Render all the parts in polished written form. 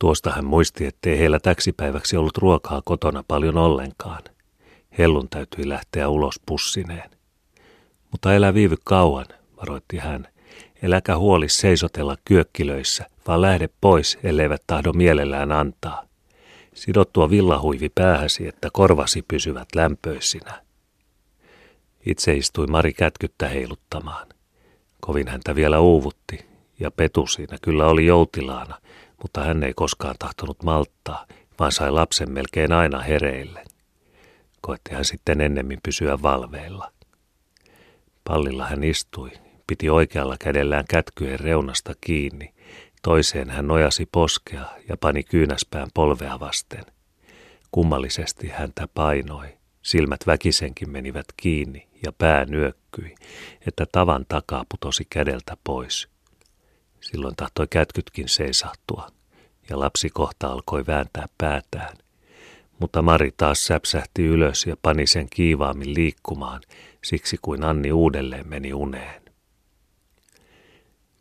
Tuosta hän muisti, ettei heillä täksi päiväksi ollut ruokaa kotona paljon ollenkaan. Hellun täytyi lähteä ulos pussineen. Mutta älä viivy kauan, varoitti hän. Äläkä huoli seisotella kyökkilöissä, vaan lähde pois, elleivät tahdo mielellään antaa. Sidottua villahuivi päähäsi, että korvasi pysyvät lämpöisinä. Itse istui Mari kätkyttä heiluttamaan. Kovin häntä vielä uuvutti, ja Petu siinä kyllä oli joutilaana, mutta hän ei koskaan tahtonut malttaa, vaan sai lapsen melkein aina hereille. Koetti hän sitten ennemmin pysyä valveilla. Pallilla hän istui, piti oikealla kädellään kätkyen reunasta kiinni. Toiseen hän nojasi poskea ja pani kyynäspään polvea vasten. Kummallisesti häntä painoi. Silmät väkisenkin menivät kiinni ja pää nyökkyi, että tavan takaa putosi kädeltä pois. Silloin tahtoi kätkytkin seisahtua, ja lapsi kohta alkoi vääntää päätään. Mutta Mari taas säpsähti ylös ja pani sen kiivaammin liikkumaan, siksi kuin Anni uudelleen meni uneen.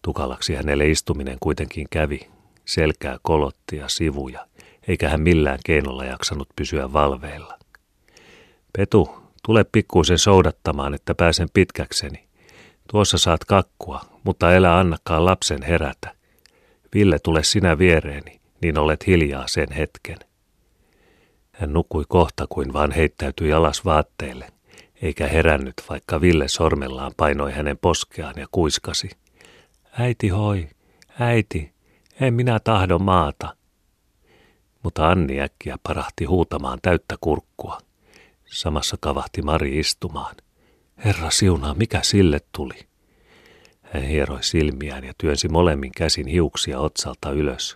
Tukalaksi hänelle istuminen kuitenkin kävi, selkää kolotti ja sivuja, eikä hän millään keinolla jaksanut pysyä valveilla. Petu, tule pikkuisen soudattamaan, että pääsen pitkäkseni. Tuossa saat kakkua, mutta älä annakaan lapsen herätä. Ville, tule sinä viereeni, niin olet hiljaa sen hetken. Hän nukkui kohta kuin vaan heittäytyi alas vaatteille, eikä herännyt, vaikka Ville sormellaan painoi hänen poskeaan ja kuiskasi. Äiti hoi, äiti, en minä tahdo maata. Mutta Anni äkkiä parahti huutamaan täyttä kurkkua. Samassa kavahti Mari istumaan. Herra siunaa, mikä sille tuli? Hän hieroi silmiään ja työnsi molemmin käsin hiuksia otsalta ylös.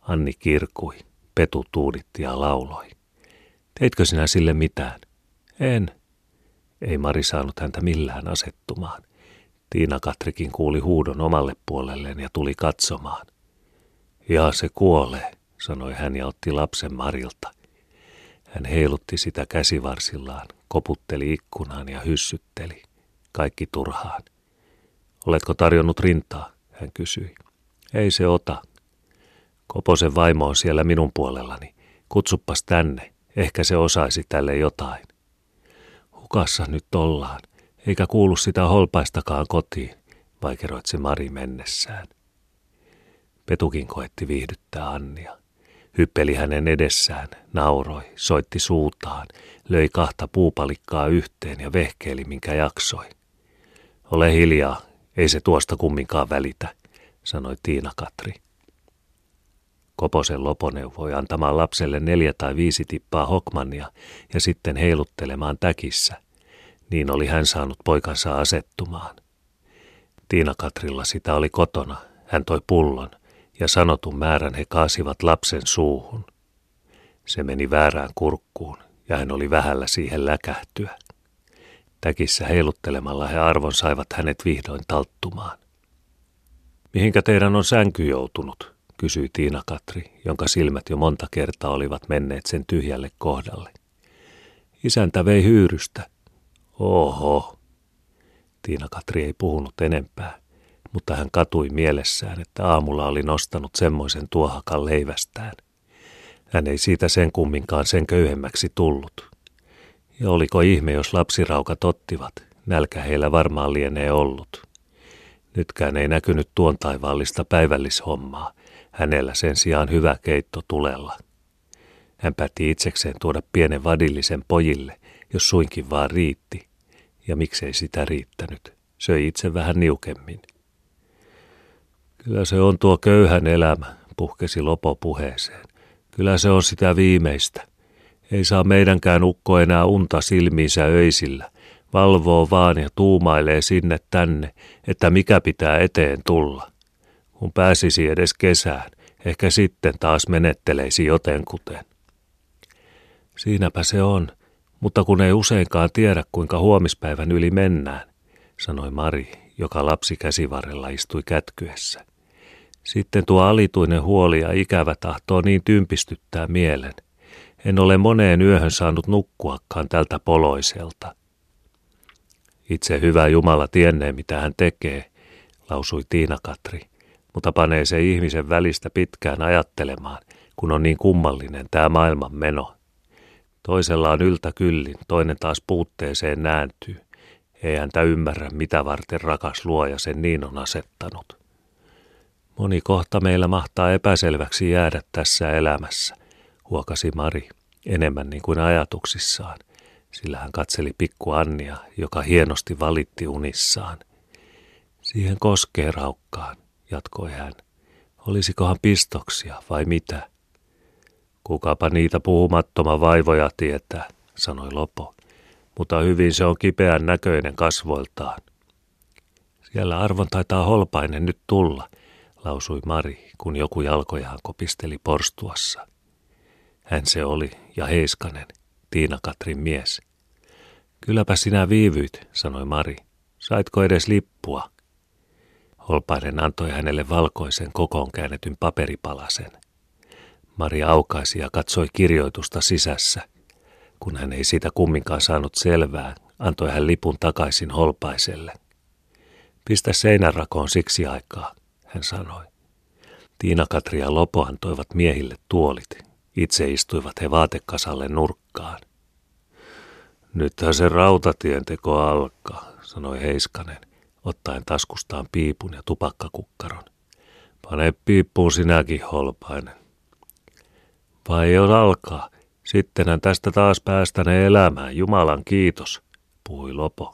Anni kirkui, Petu tuuditti ja lauloi. Teitkö sinä sille mitään? En. Ei Mari saanut häntä millään asettumaan. Tiina-Katrikin kuuli huudon omalle puolelleen ja tuli katsomaan. Jaa, se kuolee, sanoi hän ja otti lapsen Marilta. Hän heilutti sitä käsivarsillaan, koputteli ikkunaan ja hyssytteli. Kaikki turhaan. Oletko tarjonnut rintaa, hän kysyi. Ei se ota. Koposen vaimo on siellä minun puolellani. Kutsuppas tänne, ehkä se osaisi tälle jotain. Hukassa nyt ollaan, eikä kuulu sitä holpaistakaan kotiin, vaikeroitsi Mari mennessään. Petukin koetti viihdyttää Annia. Hyppeli hänen edessään, nauroi, soitti suutaan, löi kahta puupalikkaa yhteen ja vehkeili, minkä jaksoi. Ole hiljaa, ei se tuosta kumminkaan välitä, sanoi Tiina-Katri. Koposen loponeuvoi antamaan lapselle 4 tai 5 tippaa hokmannia ja sitten heiluttelemaan täkissä. Niin oli hän saanut poikansa asettumaan. Tiina-Katrilla sitä oli kotona, hän toi pullon. Ja sanotun määrän he kaasivat lapsen suuhun. Se meni väärään kurkkuun, ja hän oli vähällä siihen läkähtyä. Täkissä heiluttelemalla he arvon saivat hänet vihdoin talttumaan. Mihinkä teidän on sänky joutunut, kysyi Tiina-Katri, jonka silmät jo monta kertaa olivat menneet sen tyhjälle kohdalle. Isäntä vei hyyrystä. Oho. Tiina-Katri ei puhunut enempää. Mutta hän katui mielessään, että aamulla oli nostanut semmoisen tuohakan leivästään. Hän ei siitä sen kumminkaan sen köyhemmäksi tullut. Ja oliko ihme, jos lapsiraukat ottivat, nälkä heillä varmaan lienee ollut. Nytkään ei näkynyt tuon taivaallista päivällishommaa, hänellä sen sijaan hyvä keitto tulella. Hän päätti itsekseen tuoda pienen vadillisen pojille, jos suinkin vaan riitti. Ja miksei sitä riittänyt, söi itse vähän niukemmin. Kyllä se on tuo köyhän elämä, puhkesi Lopo puheeseen. Kyllä se on sitä viimeistä. Ei saa meidänkään ukko enää unta silmiinsä öisillä. Valvoo vaan ja tuumailee sinne tänne, että mikä pitää eteen tulla. Kun pääsisi edes kesään, ehkä sitten taas menetteleisi jotenkuten. Siinäpä se on, mutta kun ei useinkaan tiedä, kuinka huomispäivän yli mennään, sanoi Mari, joka lapsi käsivarrella istui kätkyessä. Sitten tuo alituinen huoli ja ikävä tahtoo niin tympistyttää mielen. En ole moneen yöhön saanut nukkuakaan tältä poloiselta. Itse hyvä Jumala tiennee, mitä hän tekee, lausui Tiina-Katri, mutta panee se ihmisen välistä pitkään ajattelemaan, kun on niin kummallinen tämä maailman meno. Toisella on yltä kyllin, toinen taas puutteeseen nääntyy. Ei häntä ymmärrä, mitä varten rakas luoja sen niin on asettanut. Moni kohta meillä mahtaa epäselväksi jäädä tässä elämässä, huokasi Mari, enemmän niin kuin ajatuksissaan, sillä hän katseli pikku Annia, joka hienosti valitti unissaan. Siihen koskee raukkaan, jatkoi hän. Olisikohan pistoksia vai mitä? Kukapa niitä puhumattoman vaivoja tietää, sanoi Lopo, mutta hyvin se on kipeän näköinen kasvoiltaan. Siellä arvon taitaa Holopainen nyt tulla, lausui Mari, kun joku jalkojaan kopisteli porstuassa. Hän se oli ja Heiskanen, Tiina-Katrin mies. Kylläpä sinä viivyit, sanoi Mari. Saitko edes lippua? Holopainen antoi hänelle valkoisen kokoon käännetyn paperipalasen. Mari aukaisi ja katsoi kirjoitusta sisässä. Kun hän ei siitä kumminkaan saanut selvää, antoi hän lipun takaisin Holopaiselle. Pistä seinänrakoon siksi aikaa, hän sanoi. Tiina-Katri ja Lopo antoivat miehille tuolit. Itse istuivat he vaatekasalle nurkkaan. Nythän se rautatienteko alkaa, sanoi Heiskanen, ottaen taskustaan piipun ja tupakkakukkaron. Pane piippuun sinäkin, Holopainen. Vai jos alkaa, sittenhän tästä taas päästäneen elämään, Jumalan kiitos, puhui Lopo.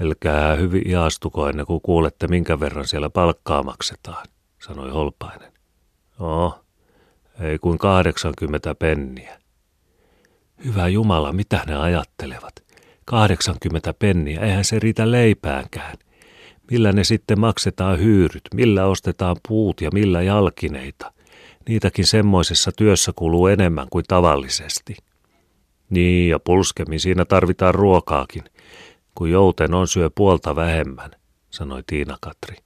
Älkää hyvin ihastuko ennen kuin kuulette, minkä verran siellä palkkaa maksetaan, sanoi Holopainen. No, ei kuin 80 penniä. Hyvä Jumala, mitä ne ajattelevat? 80 penniä, eihän se riitä leipäänkään. Millä ne sitten maksetaan hyyryt, millä ostetaan puut ja millä jalkineita? Niitäkin semmoisessa työssä kuluu enemmän kuin tavallisesti. Niin, ja pulskemmin siinä tarvitaan ruokaakin, kun jouten on syö puolta vähemmän, sanoi Tiina-Katri.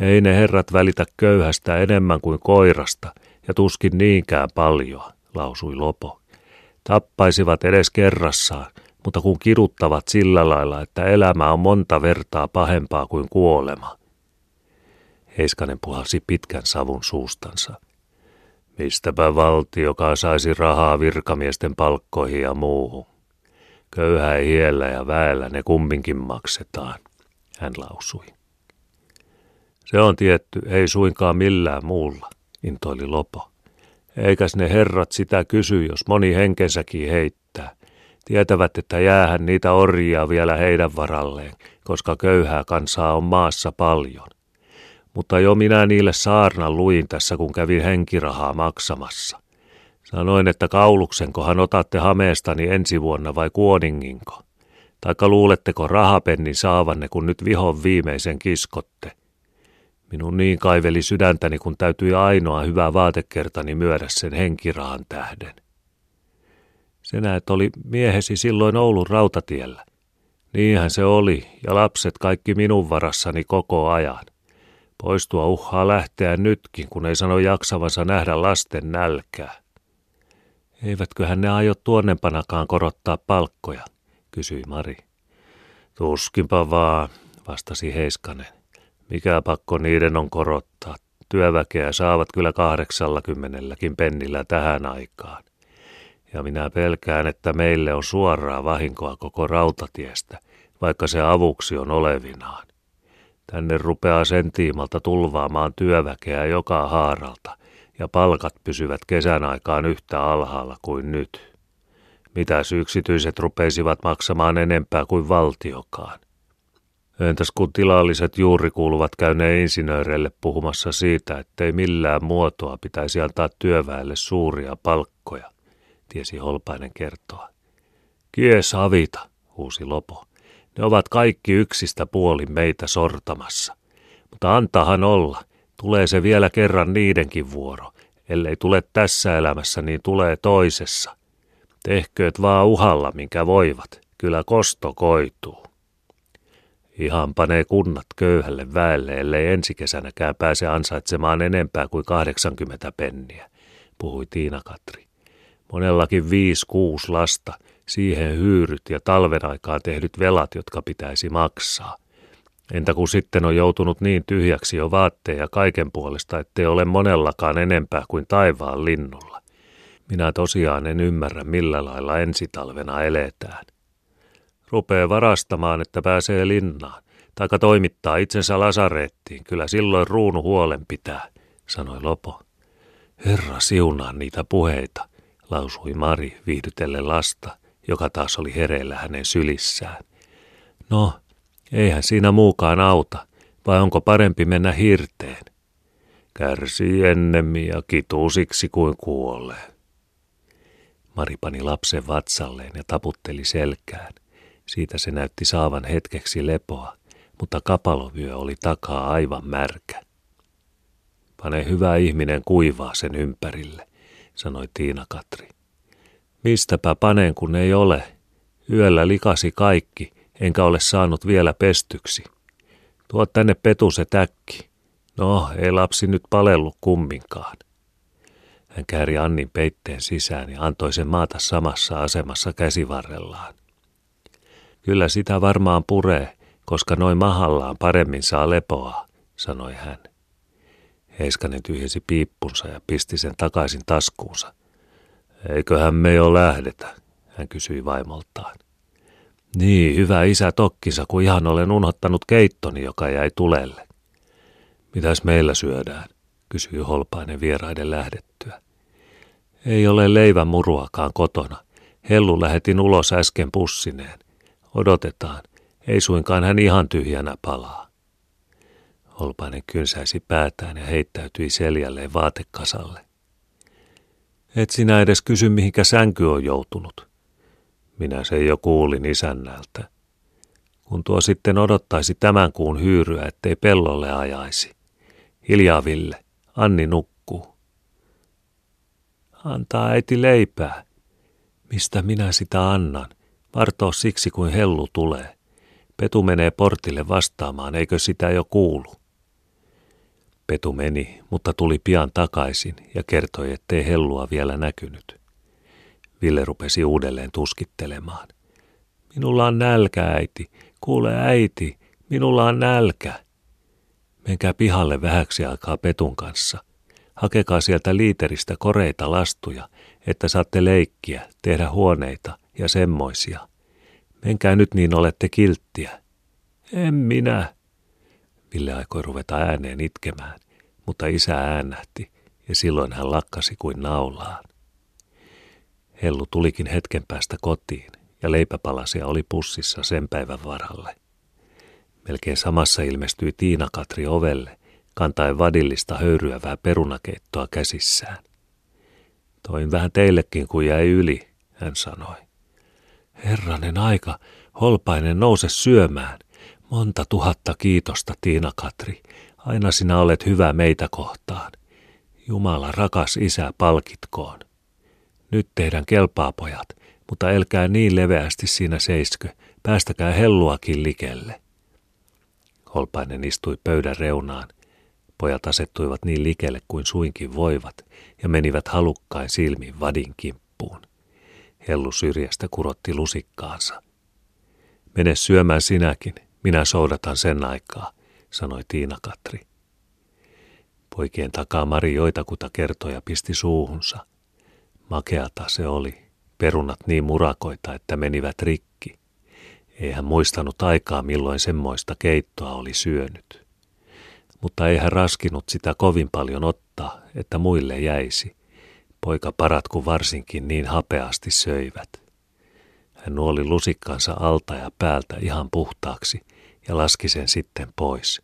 Ei ne herrat välitä köyhästä enemmän kuin koirasta, ja tuskin niinkään paljon, lausui Lopo. Tappaisivat edes kerrassaan, mutta kun kiduttavat sillä lailla, että elämä on monta vertaa pahempaa kuin kuolema. Heiskanen puhalsi pitkän savun suustansa. Mistäpä valtiokaan saisi rahaa virkamiesten palkkoihin ja muuhun. Köyhä hiellä ja väellä ne kumminkin maksetaan, hän lausui. Se on tietty, ei suinkaan millään muulla, intoili Lopo. Eikäs ne herrat sitä kysy, jos moni henkensäkin heittää. Tietävät, että jäähän niitä orjia vielä heidän varalleen, koska köyhää kansaa on maassa paljon. Mutta jo minä niille saarnan luin tässä, kun kävin henkirahaa maksamassa. Sanoin, että kauluksenkohan otatte Hameestani ensi vuonna vai kuoninginko? Taikka luuletteko rahapennin saavanne, kun nyt vihon viimeisen kiskotte? Minun niin kaiveli sydäntäni, kun täytyi ainoa hyvä vaatekertani myydä sen henkirahan tähden. Senä et oli miehesi silloin Oulun rautatiellä. Niinhän se oli, ja lapset kaikki minun varassani koko ajan. Poistua uhhaa lähteä nytkin, kun ei sano jaksavansa nähdä lasten nälkää. Eivätköhän ne aio tuonnempanakaan korottaa palkkoja, kysyi Mari. Tuskinpa vaan, vastasi Heiskanen. Mikä pakko niiden on korottaa? Työväkeä saavat kyllä 80 pennillä tähän aikaan. Ja minä pelkään, että meille on suoraa vahinkoa koko rautatiestä, vaikka se avuksi on olevinaan. Tänne rupeaa sen tiimalta tulvaamaan työväkeä joka haaralta, ja palkat pysyvät kesän aikaan yhtä alhaalla kuin nyt. Mitäs yksityiset rupeisivat maksamaan enempää kuin valtiokaan? Entäs kun tilalliset juuri kuuluvat käyneen insinööreille puhumassa siitä, ettei millään muotoa pitäisi antaa työväelle suuria palkkoja, tiesi Holopainen kertoa. Kies avita, huusi Lopo. Ne ovat kaikki yksistä puolin meitä sortamassa. Mutta antahan olla, tulee se vielä kerran niidenkin vuoro. Ellei tule tässä elämässä, niin tulee toisessa. Tehkööt vaan uhalla, minkä voivat, kyllä kosto koituu. Ihan panee kunnat köyhälle väelle, ellei ensi kesänäkään pääse ansaitsemaan enempää kuin 80 penniä, puhui Tiina-Katri. Monellakin 5-6 lasta, siihen hyyryt ja talven aikaa tehdyt velat, jotka pitäisi maksaa. Entä kun sitten on joutunut niin tyhjäksi jo vaatteen ja kaiken puolesta, ettei ole monellakaan enempää kuin taivaan linnulla? Minä tosiaan en ymmärrä, millä lailla ensi talvena eletään. Rupee varastamaan, että pääsee linnaan, taikka toimittaa itsensä lasarettiin, kyllä silloin ruunu huolen pitää, sanoi Lopo. Herra siunaa niitä puheita, lausui Mari viihdytellen lasta, joka taas oli hereillä hänen sylissään. No, eihän siinä muukaan auta, vai onko parempi mennä hirteen? Kärsii ennemmin ja kituu siksi kuin kuolee. Mari pani lapsen vatsalleen ja taputteli selkään. Siitä se näytti saavan hetkeksi lepoa, mutta kapalovyö oli takaa aivan märkä. Pane hyvä ihminen kuivaa sen ympärille, sanoi Tiina-Katri. Mistäpä panen, kun ei ole. Yöllä likasi kaikki, enkä ole saanut vielä pestyksi. Tuo tänne Petu se täkki. No, ei lapsi nyt palellut kumminkaan. Hän kääri Annin peitteen sisään ja antoi sen maata samassa asemassa käsivarrellaan. Kyllä sitä varmaan puree, koska noin mahallaan paremmin saa lepoa, sanoi hän. Heiskanen tyhjensi piippunsa ja pisti sen takaisin taskuunsa. Eiköhän me jo lähdetä, hän kysyi vaimoltaan. Niin, hyvä isä tokkinsa, kun ihan olen unhottanut keittoni, joka jäi tulelle. Mitäs meillä syödään, kysyi Holopainen vieraiden lähdettyä. Ei ole leivän muruakaan kotona. Hellu lähetin ulos äsken pussineen. Odotetaan, ei suinkaan hän ihan tyhjänä palaa. Holopainen kynsäisi päätään ja heittäytyi selälleen vaatekasalle. Et sinä edes kysy, mihinkä sänky on joutunut. Minä sen jo kuulin isännältä. Kun tuo sitten odottaisi tämän kuun hyyryä, ettei pellolle ajaisi. Hiljaa Ville, Anni nukkuu. Antaa äiti leipää. Mistä minä sitä annan? Vartoo siksi, kuin Hellu tulee. Petu menee portille vastaamaan, eikö sitä jo kuulu? Petu meni, mutta tuli pian takaisin ja kertoi, ettei Hellua vielä näkynyt. Ville rupesi uudelleen tuskittelemaan. Minulla on nälkä, äiti. Kuule, äiti, minulla on nälkä. Menkää pihalle vähäksi aikaa Petun kanssa. Hakekaa sieltä liiteristä koreita lastuja, että saatte leikkiä, tehdä huoneita ja semmoisia. Menkää nyt niin olette kilttiä. En minä. Ville aikoi ruveta ääneen itkemään, mutta isä äänähti ja silloin hän lakkasi kuin naulaan. Hellu tulikin hetken päästä kotiin ja leipäpalasia oli pussissa sen päivän varalle. Melkein samassa ilmestyi Tiina-Katri ovelle, kantaen vadillista höyryävää perunakeittoa käsissään. Toin vähän teillekin, kun jäi yli, hän sanoi. Herranen aika, Holopainen nouse syömään. Monta tuhatta kiitosta, Tiina-Katri. Aina sinä olet hyvä meitä kohtaan. Jumala rakas isä palkitkoon. Nyt teidän kelpaa pojat, mutta älkää niin leveästi siinä seiskö. Päästäkää Helluakin likelle. Holopainen istui pöydän reunaan. Pojat asettuivat niin likelle kuin suinkin voivat ja menivät halukkain silmin vadin kimppuun. Hellu syrjästä kurotti lusikkaansa. Mene syömään sinäkin, minä soudatan sen aikaa, sanoi Tiina-Katri. Poikien takaa Mari joitakuta kertoja pisti suuhunsa. Makeata se oli, perunat niin murakoita, että menivät rikki. Eihän muistanut aikaa, milloin semmoista keittoa oli syönyt. Mutta eihän raskinut sitä kovin paljon ottaa, että muille jäisi. Poikaparat kun varsinkin niin hapeasti söivät. Hän nuoli lusikkansa alta ja päältä ihan puhtaaksi ja laski sen sitten pois.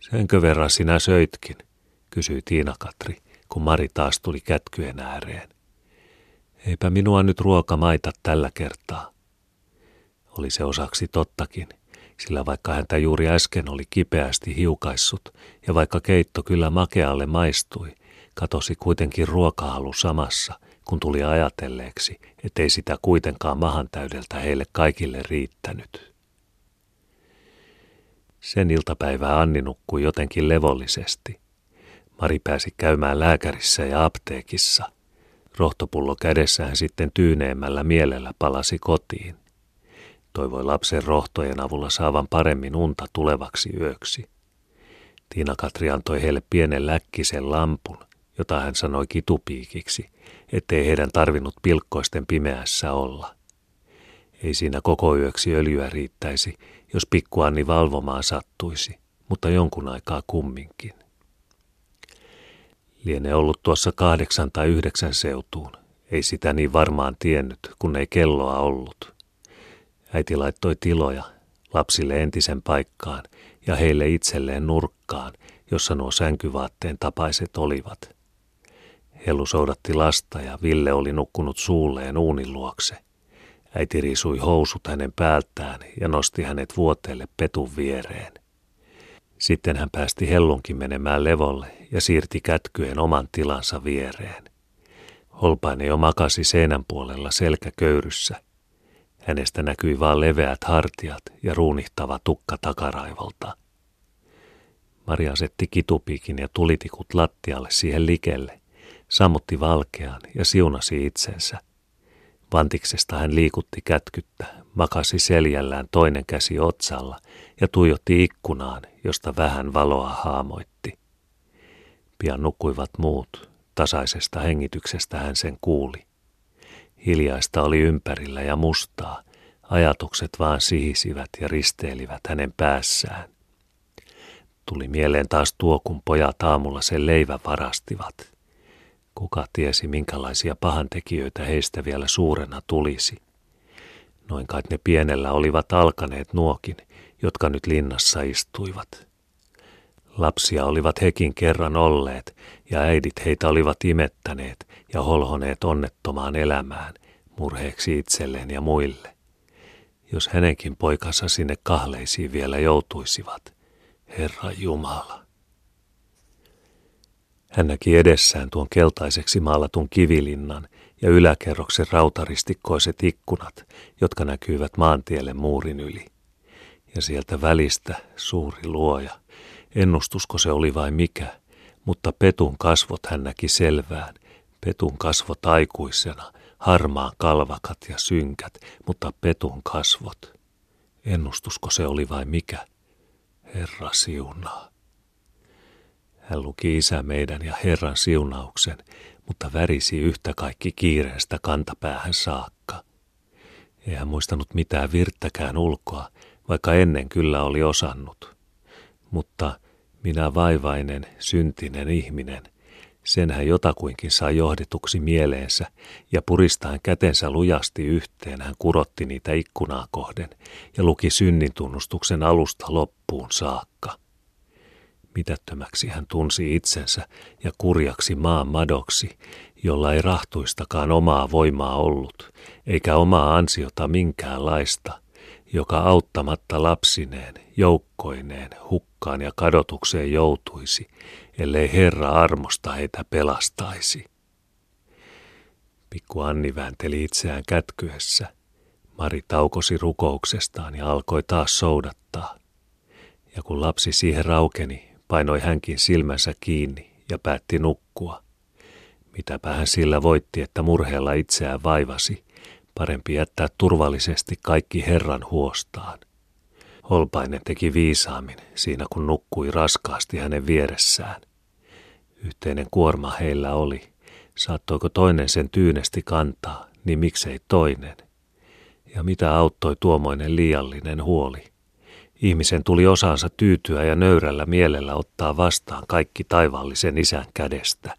Senkö verran sinä söitkin, kysyi Tiina-Katri, kun Mari taas tuli kätkyen ääreen. Eipä minua nyt ruoka maita tällä kertaa. Oli se osaksi tottakin, sillä vaikka häntä juuri äsken oli kipeästi hiukaissut ja vaikka keitto kyllä makealle maistui, katosi kuitenkin ruokahalu samassa, kun tuli ajatelleeksi, ettei sitä kuitenkaan mahan täydeltä heille kaikille riittänyt. Sen iltapäivää Anni nukkui jotenkin levollisesti. Mari pääsi käymään lääkärissä ja apteekissa. Rohtopullo kädessään sitten tyyneemmällä mielellä palasi kotiin. toivoi lapsen rohtojen avulla saavan paremmin unta tulevaksi yöksi. Tiina-Katri antoi heille pienen läkkisen lampun, jota hän sanoi kitupiikiksi, ettei heidän tarvinnut pilkkoisten pimeässä olla. Ei siinä koko yöksi öljyä riittäisi, jos pikku Anni valvomaan sattuisi, mutta jonkun aikaa kumminkin. Lienee ollut tuossa 8 tai 9 seutuun. Ei sitä niin varmaan tiennyt, kun ei kelloa ollut. Äiti laittoi tiloja lapsille entisen paikkaan ja heille itselleen nurkkaan, jossa nuo sänkyvaatteen tapaiset olivat. Hellu soudatti lasta ja Ville oli nukkunut suulleen uunin luokse. Äiti riisui housut hänen päältään ja nosti hänet vuoteelle petun viereen. Sitten hän päästi Hellunkin menemään levolle ja siirti kätkyen oman tilansa viereen. Holopainen jo makasi seinän puolella selkäköyryssä. Hänestä näkyi vain leveät hartiat ja ruunihtava tukka takaraivolta. Mari asetti kitupiikin ja tulitikut lattialle siihen likelle, sammutti valkean ja siunasi itsensä. Vantiksesta hän liikutti kätkyttä, makasi seljällään toinen käsi otsalla ja tuijotti ikkunaan, josta vähän valoa haamoitti. Pian nukkuivat muut, tasaisesta hengityksestä hän sen kuuli. Hiljaista oli ympärillä ja mustaa, ajatukset vaan sihisivät ja risteilivät hänen päässään. Tuli mieleen taas tuo, kun pojat aamulla sen leivän varastivat. Kuka tiesi, minkälaisia pahantekijöitä heistä vielä suurena tulisi. Noin kai ne pienellä olivat alkaneet nuokin, jotka nyt linnassa istuivat. Lapsia olivat hekin kerran olleet, ja äidit heitä olivat imettäneet ja holhoneet onnettomaan elämään, murheeksi itselleen ja muille. Jos hänenkin poikansa sinne kahleisiin vielä joutuisivat, Herra Jumala. Hän näki edessään tuon keltaiseksi maalatun kivilinnan ja yläkerroksen rautaristikkoiset ikkunat, jotka näkyivät maantielle muurin yli. Ja sieltä välistä suuri luoja, ennustusko se oli vai mikä, mutta Petun kasvot hän näki selvään, Petun kasvot aikuisena, harmaan kalvakat ja synkät, mutta Petun kasvot. Ennustusko se oli vai mikä? Herra siunaa. Hän luki Isä meidän ja Herran siunauksen, mutta värisi yhtä kaikki kiireestä kantapäähän saakka. Ei hän muistanut mitään virttäkään ulkoa, vaikka ennen kyllä oli osannut. Mutta minä vaivainen, syntinen ihminen, sen hän jotakuinkin sai johdetuksi mieleensä, ja puristaen kätensä lujasti yhteen hän kurotti niitä ikkunaa kohden ja luki synnintunnustuksen alusta loppuun saakka. Mitättömäksi hän tunsi itsensä ja kurjaksi maan madoksi, jolla ei rahtuistakaan omaa voimaa ollut, eikä omaa ansiota minkäänlaista, joka auttamatta lapsineen, joukkoineen, hukkaan ja kadotukseen joutuisi, ellei Herra armosta heitä pelastaisi. Pikku Anni väänteli itseään kätkyessä. Mari taukosi rukouksestaan ja alkoi taas soudattaa. Ja kun lapsi siihen raukeni, painoi hänkin silmänsä kiinni ja päätti nukkua. Mitäpä hän sillä voitti, että murheella itseään vaivasi. Parempi jättää turvallisesti kaikki Herran huostaan. Holopainen teki viisaammin siinä, kun nukkui raskaasti hänen vieressään. Yhteinen kuorma heillä oli. Saattoiko toinen sen tyynesti kantaa, niin miksei toinen? Ja mitä auttoi tuommoinen liiallinen huoli? Ihmisen tuli osaansa tyytyä ja nöyrällä mielellä ottaa vastaan kaikki taivaallisen Isän kädestä.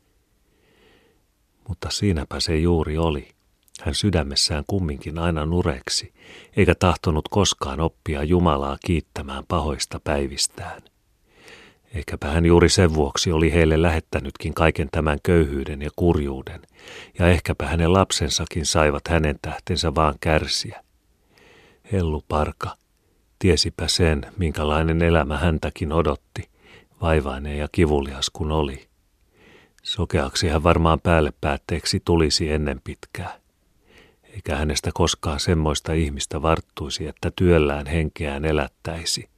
Mutta siinäpä se juuri oli. Hän sydämessään kumminkin aina nureksi, eikä tahtonut koskaan oppia Jumalaa kiittämään pahoista päivistään. Ehkäpä hän juuri sen vuoksi oli heille lähettänytkin kaiken tämän köyhyyden ja kurjuuden, ja ehkäpä hänen lapsensakin saivat hänen tähtensä vaan kärsiä. Hellu parka. Tiesipä sen, minkälainen elämä häntäkin odotti, vaivainen ja kivulias kun oli. Sokeaksi hän varmaan päälle päätteeksi tulisi ennen pitkää. Eikä hänestä koskaan semmoista ihmistä varttuisi, että työllään henkeään elättäisi.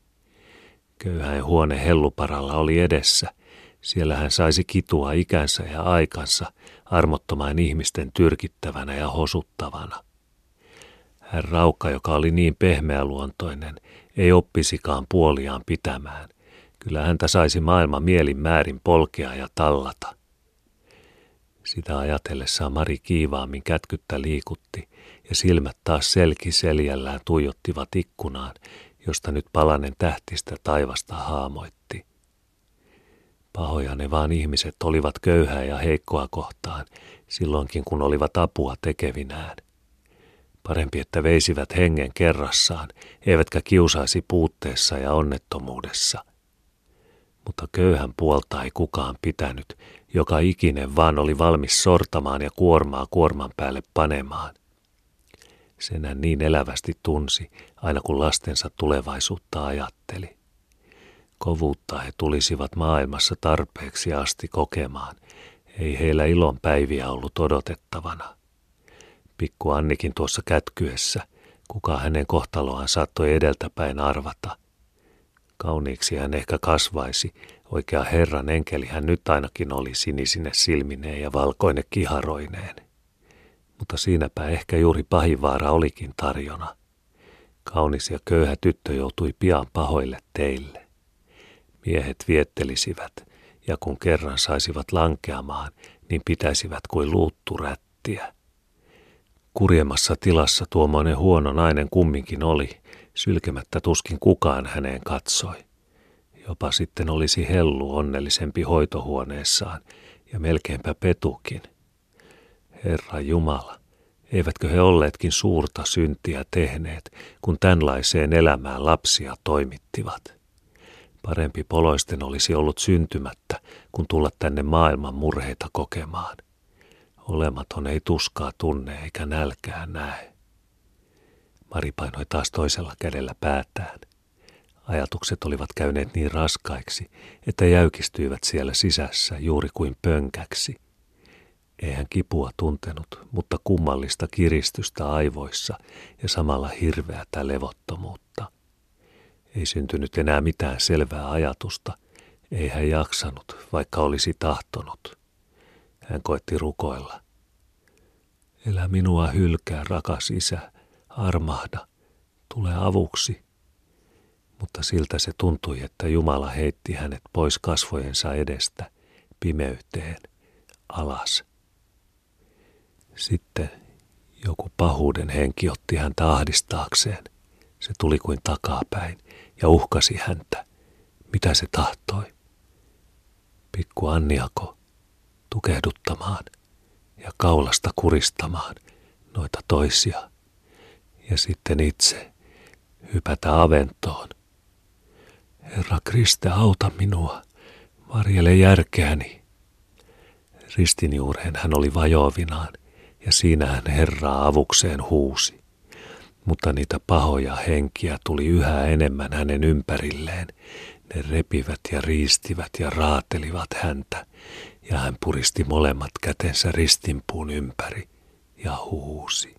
Köyhäin huone helluparalla oli edessä. Siellä hän saisi kitua ikänsä ja aikansa armottomain ihmisten tyrkittävänä ja hosuttavana. Hän raukka, joka oli niin pehmeäluontoinen, ei oppisikaan puoliaan pitämään. Kyllä häntä saisi maailma mielin määrin polkea ja tallata. Sitä ajatellessaan Mari kiivaammin kätkyttä liikutti, ja silmät taas selkiseljällään tuijottivat ikkunaan, josta nyt palanen tähtistä taivasta haamoitti. Pahoja ne vaan ihmiset olivat köyhää ja heikkoa kohtaan, silloinkin kun olivat apua tekevinään. Parempi, että veisivät hengen kerrassaan, eivätkä kiusaisi puutteessa ja onnettomuudessa. Mutta köyhän puolta ei kukaan pitänyt, joka ikinen vaan oli valmis sortamaan ja kuormaa kuorman päälle panemaan. Sen hän niin elävästi tunsi, aina kun lastensa tulevaisuutta ajatteli. Kovuutta he tulisivat maailmassa tarpeeksi asti kokemaan, ei heillä ilon päiviä ollut odotettavana. Pikku Annikin tuossa kätkyessä, kuka hänen kohtaloaan saattoi edeltäpäin arvata. Kauniiksi hän ehkä kasvaisi, oikea Herran enkeli hän nyt ainakin oli sinisine silmineen ja valkoine kiharoineen. Mutta siinäpä ehkä juuri pahin vaara olikin tarjona. Kaunis ja köyhä tyttö joutui pian pahoille teille. Miehet viettelisivät, ja kun kerran saisivat lankeamaan, niin pitäisivät kuin luutturättiä. Kurjemmassa tilassa tuommoinen huono nainen kumminkin oli, sylkemättä tuskin kukaan häneen katsoi. Jopa sitten olisi hellu onnellisempi hoitohuoneessaan, ja melkeinpä petukin. Herra Jumala, eivätkö he olleetkin suurta syntiä tehneet, kun tämänlaiseen elämään lapsia toimittivat? Parempi poloisten olisi ollut syntymättä, kun tulla tänne maailman murheita kokemaan. Olematon ei tuskaa tunne eikä nälkää näe. Mari painoi taas toisella kädellä päätään. Ajatukset olivat käyneet niin raskaiksi, että jäykistyivät siellä sisässä juuri kuin pönkäksi. Eihän kipua tuntenut, mutta kummallista kiristystä aivoissa ja samalla hirveätä levottomuutta. Ei syntynyt enää mitään selvää ajatusta, ei hän jaksanut, vaikka olisi tahtonut. Hän koetti rukoilla. Elä minua hylkää, rakas Isä, armahda, tule avuksi. Mutta siltä se tuntui, että Jumala heitti hänet pois kasvojensa edestä, pimeyteen, alas. Sitten joku pahuuden henki otti häntä ahdistaakseen. Se tuli kuin takapäin ja uhkasi häntä. Mitä se tahtoi? Pikku Anniako tukehduttamaan ja kaulasta kuristamaan noita toisia. Ja sitten itse hypätä aventoon. Herra Kriste, auta minua, varjele järkeäni. Ristinjuureen hän oli vajoavinaan. Ja siinä hän Herraa avukseen huusi. Mutta niitä pahoja henkiä tuli yhä enemmän hänen ympärilleen. Ne repivät ja riistivät ja raatelivat häntä, ja hän puristi molemmat kätensä ristinpuun ympäri ja huusi.